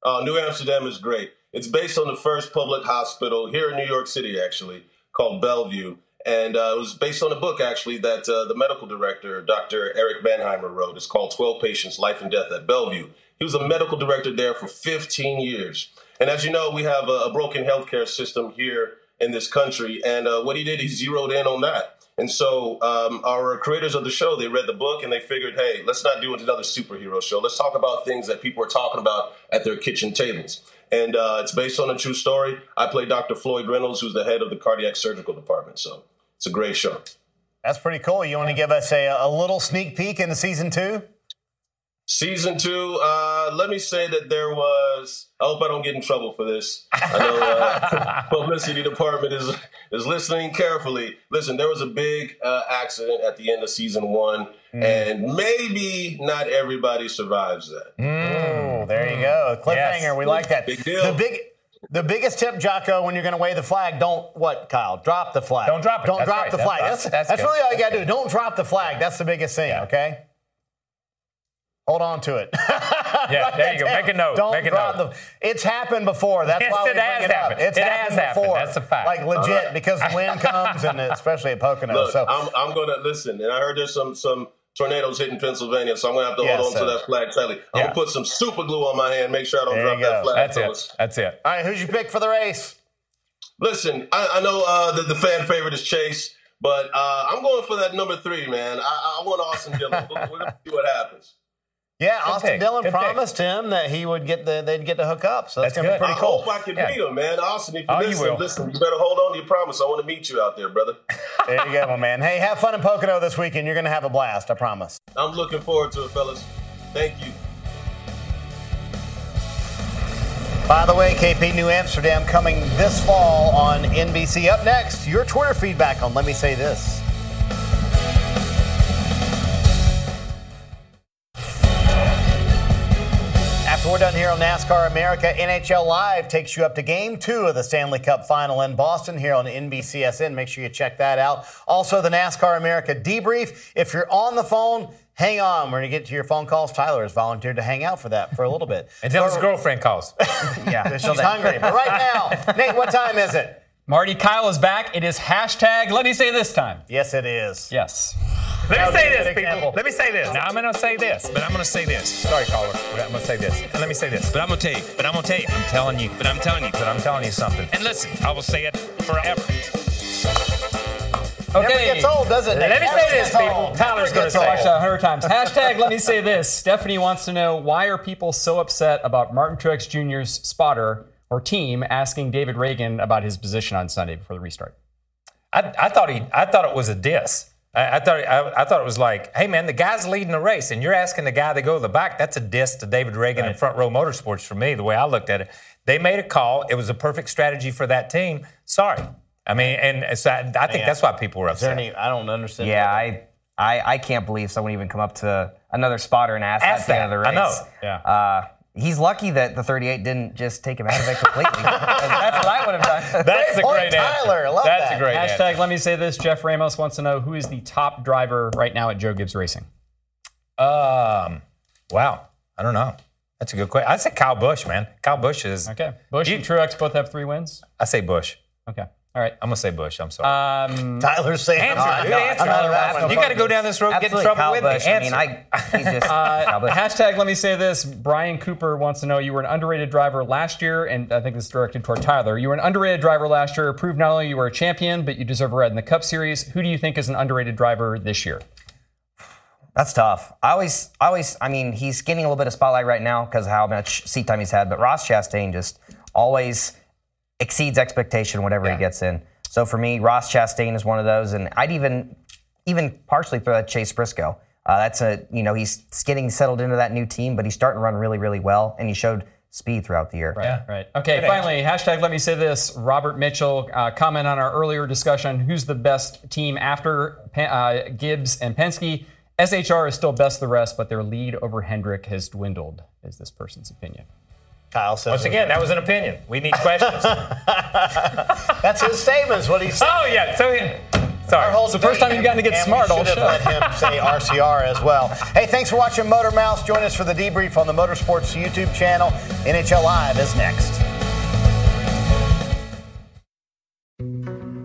Uh, New Amsterdam is great. It's based on the first public hospital here in New York City, actually, called Bellevue, and uh, it was based on a book actually that uh, the medical director, Doctor Eric Banheimer, wrote. It's called twelve Patients: Life and Death at Bellevue. He was a medical director there for fifteen years, and as you know, we have a, a broken healthcare system here in this country. And uh, what he did, he zeroed in on that. And so um, our creators of the show, they read the book and they figured, hey, let's not do another superhero show. Let's talk about things that people are talking about at their kitchen tables. And uh, it's based on a true story. I play Doctor Floyd Reynolds, who's the head of the cardiac surgical department. So it's a great show. That's pretty cool. You want to give us a, a little sneak peek into season two? Season two, uh, let me say that there was, I hope I don't get in trouble for this. I know uh, publicity department is is listening carefully. Listen, there was a big uh, accident at the end of season one, mm. and maybe not everybody survives that. Mm, mm. There you go. Cliffhanger, yes. We like that. Big deal. The big... The biggest tip, Jocko, when you're going to wave the flag, don't what, Kyle? Drop the flag. Don't drop it. Don't that's drop right. the that's flag. Right. That's, that's, that's really all you got to do. Don't drop the flag. That's the biggest thing, yeah. Okay? Hold on to it. Yeah, there you go. Make a note. Don't Make a drop note. The, it's happened before. That's yes, why we it bring it happened. Up. It's it happened has before. Happened. That's a fact. Like legit, right. Because the wind comes, and especially at Pocono. Look, so I'm, I'm going to listen. And I heard there's some some tornadoes hitting Pennsylvania, so I'm going to have to yes, hold on so. to that flag tightly. I'm yeah. going to put some super glue on my hand, make sure I don't there drop that flag. That's it. Us. That's it. All right, who's your pick for the race? Listen, I, I know uh, that the fan favorite is Chase, but uh, I'm going for that number three, man. I, I want Austin Dillon. We're, we're going to see what happens. Yeah, good Austin pick. Dillon good promised pick. Him that he would get the they'd get the hook up, so that's, that's gonna good. Be pretty cool. I hope I can yeah. meet him, man. Austin, if you oh, listen, you listen, you better hold on to your promise. I want to meet you out there, brother. There you go, my man. Hey, have fun in Pocono this weekend. You're gonna have a blast, I promise. I'm looking forward to it, fellas. Thank you. By the way, K P, New Amsterdam coming this fall on N B C. Up next, your Twitter feedback on Let Me Say This. We're done here on NASCAR America. N H L Live takes you up to game two of the Stanley Cup Final in Boston here on N B C S N. Make sure you check that out. Also, the NASCAR America debrief. If you're on the phone, hang on. We're going to get to your phone calls. Tyler has volunteered to hang out for that for a little bit. Until his girlfriend calls. Yeah, she's hungry. But right now, Nate, what time is it? Marty, Kyle is back. It is hashtag, let me say this time. Yes, it is. Yes. Let me say this, people. Let me say this. Now, I'm going to say this, but I'm going to say this. Sorry, caller. But I'm going to say this. Let me say this. But I'm going to tell you. But I'm going to tell you. I'm telling you. But I'm telling you. But I'm telling you something. And listen, I will say it forever. Okay. Never gets old, does it? Let me say this, people. Tyler's going to say it. Watch that one hundred times. Hashtag let me say this. Stephanie wants to know, why are people so upset about Martin Truex Junior's spotter or team asking David Ragan about his position on Sunday before the restart? I, I thought he. I thought it was a diss. I, I thought. I, I thought it was like, "Hey, man, the guy's leading the race, and you're asking the guy to go to the back. That's a diss to David Ragan right. and Front Row Motorsports." For me, the way I looked at it, they made a call. It was a perfect strategy for that team. Sorry, I mean, and so I, I think yeah. that's why people were upset. Is there any, I don't understand. Yeah, I, I, I can't believe someone even come up to another spotter and ask, ask that at the end of the race. I know. Yeah. Uh, He's lucky that the thirty-eight didn't just take him out of it completely. That's what I would have done. That's a great answer. Tyler, I love that. That's a great answer. Hashtag, let me say this. Jeff Ramos wants to know, who is the top driver right now at Joe Gibbs Racing? Um, Wow. I don't know. That's a good question. I say Kyle Busch, man. Kyle Busch is... Okay. Busch and Truex both have three wins? I say Busch. Okay. All right. I'm going to say Busch. I'm sorry. Um, Tyler's saying... Answer. No, no, answer. Not you got to go down this road and get in trouble Kyle with Busch. Me. Answer. I mean, I, he's just... uh, hashtag, let me say this. Brian Cooper wants to know, you were an underrated driver last year, and I think this is directed toward Tyler. You were an underrated driver last year. Proved not only you were a champion, but you deserve a ride in the Cup Series. Who do you think is an underrated driver this year? That's tough. I always... I always. I mean, he's getting a little bit of spotlight right now because of how much seat time he's had, but Ross Chastain just always... exceeds expectation whenever yeah. he gets in. So for me, Ross Chastain is one of those, and I'd even even partially throw that Chase Briscoe. Uh, that's a, you know, he's getting settled into that new team, but he's starting to run really, really well, and he showed speed throughout the year. Right, yeah. right. Okay, Good finally, answer. Hashtag let me say this. Robert Mitchell, uh, comment on our earlier discussion, who's the best team after uh, Gibbs and Penske? S H R is still best of the rest, but their lead over Hendrick has dwindled, is this person's opinion. Kyle says. Once again, that was an opinion. We need questions. That's his statements, what he said. Oh, yeah. So, sorry. It's the first time you've gotten to get smart all show. Should have let him say R C R as well. Hey, thanks for watching Motor Mouse. Join us for the debrief on the Motorsports YouTube channel. N H L Live is next.